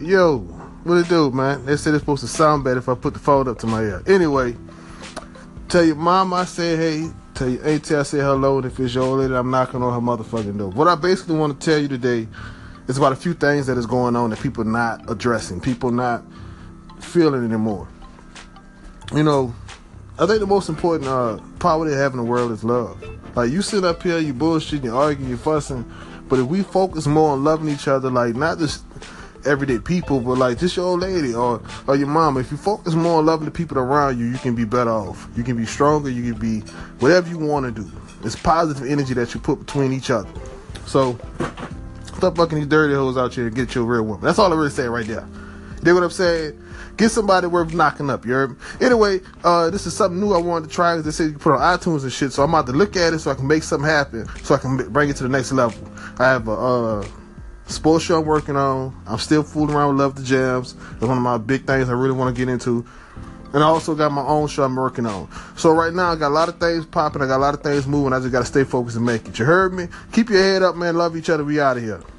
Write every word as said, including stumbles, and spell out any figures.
Yo, what it do, man? They said it's supposed to sound better if I put the phone up to my ear. Anyway, tell your mama I said hey. Tell your auntie I said hello. And if it's your old lady, I'm knocking on her motherfucking door. What I basically want to tell you today is about a few things that is going on that people not addressing, people not feeling anymore. You know, I think the most important uh, power they have in the world is love. Like, you sit up here, you bullshit, you argue, you fussing. But if we focus more on loving each other, like, not just everyday people, but like just your old lady or, or your mama, if you focus more on loving the people around you, you can be better off. You can be stronger. You can be whatever you want to do. It's positive energy that you put between each other. So, stop fucking these dirty hoes out here and get your real woman. That's all I really say right there. You dig what I'm saying? Get somebody worth knocking up, you heard me? Anyway, uh, this is something new I wanted to try because they said you can put it on iTunes and shit, so I'm about to look at it so I can make something happen, so I can bring it to the next level. I have a uh, sports show I'm working on. I'm still fooling around with Love the Jams. That's one of my big things I really want to get into. And I also got my own show I'm working on. So right now, I got a lot of things popping. I got a lot of things moving. I just got to stay focused and make it. You heard me? Keep your head up, man. Love each other. We out of here.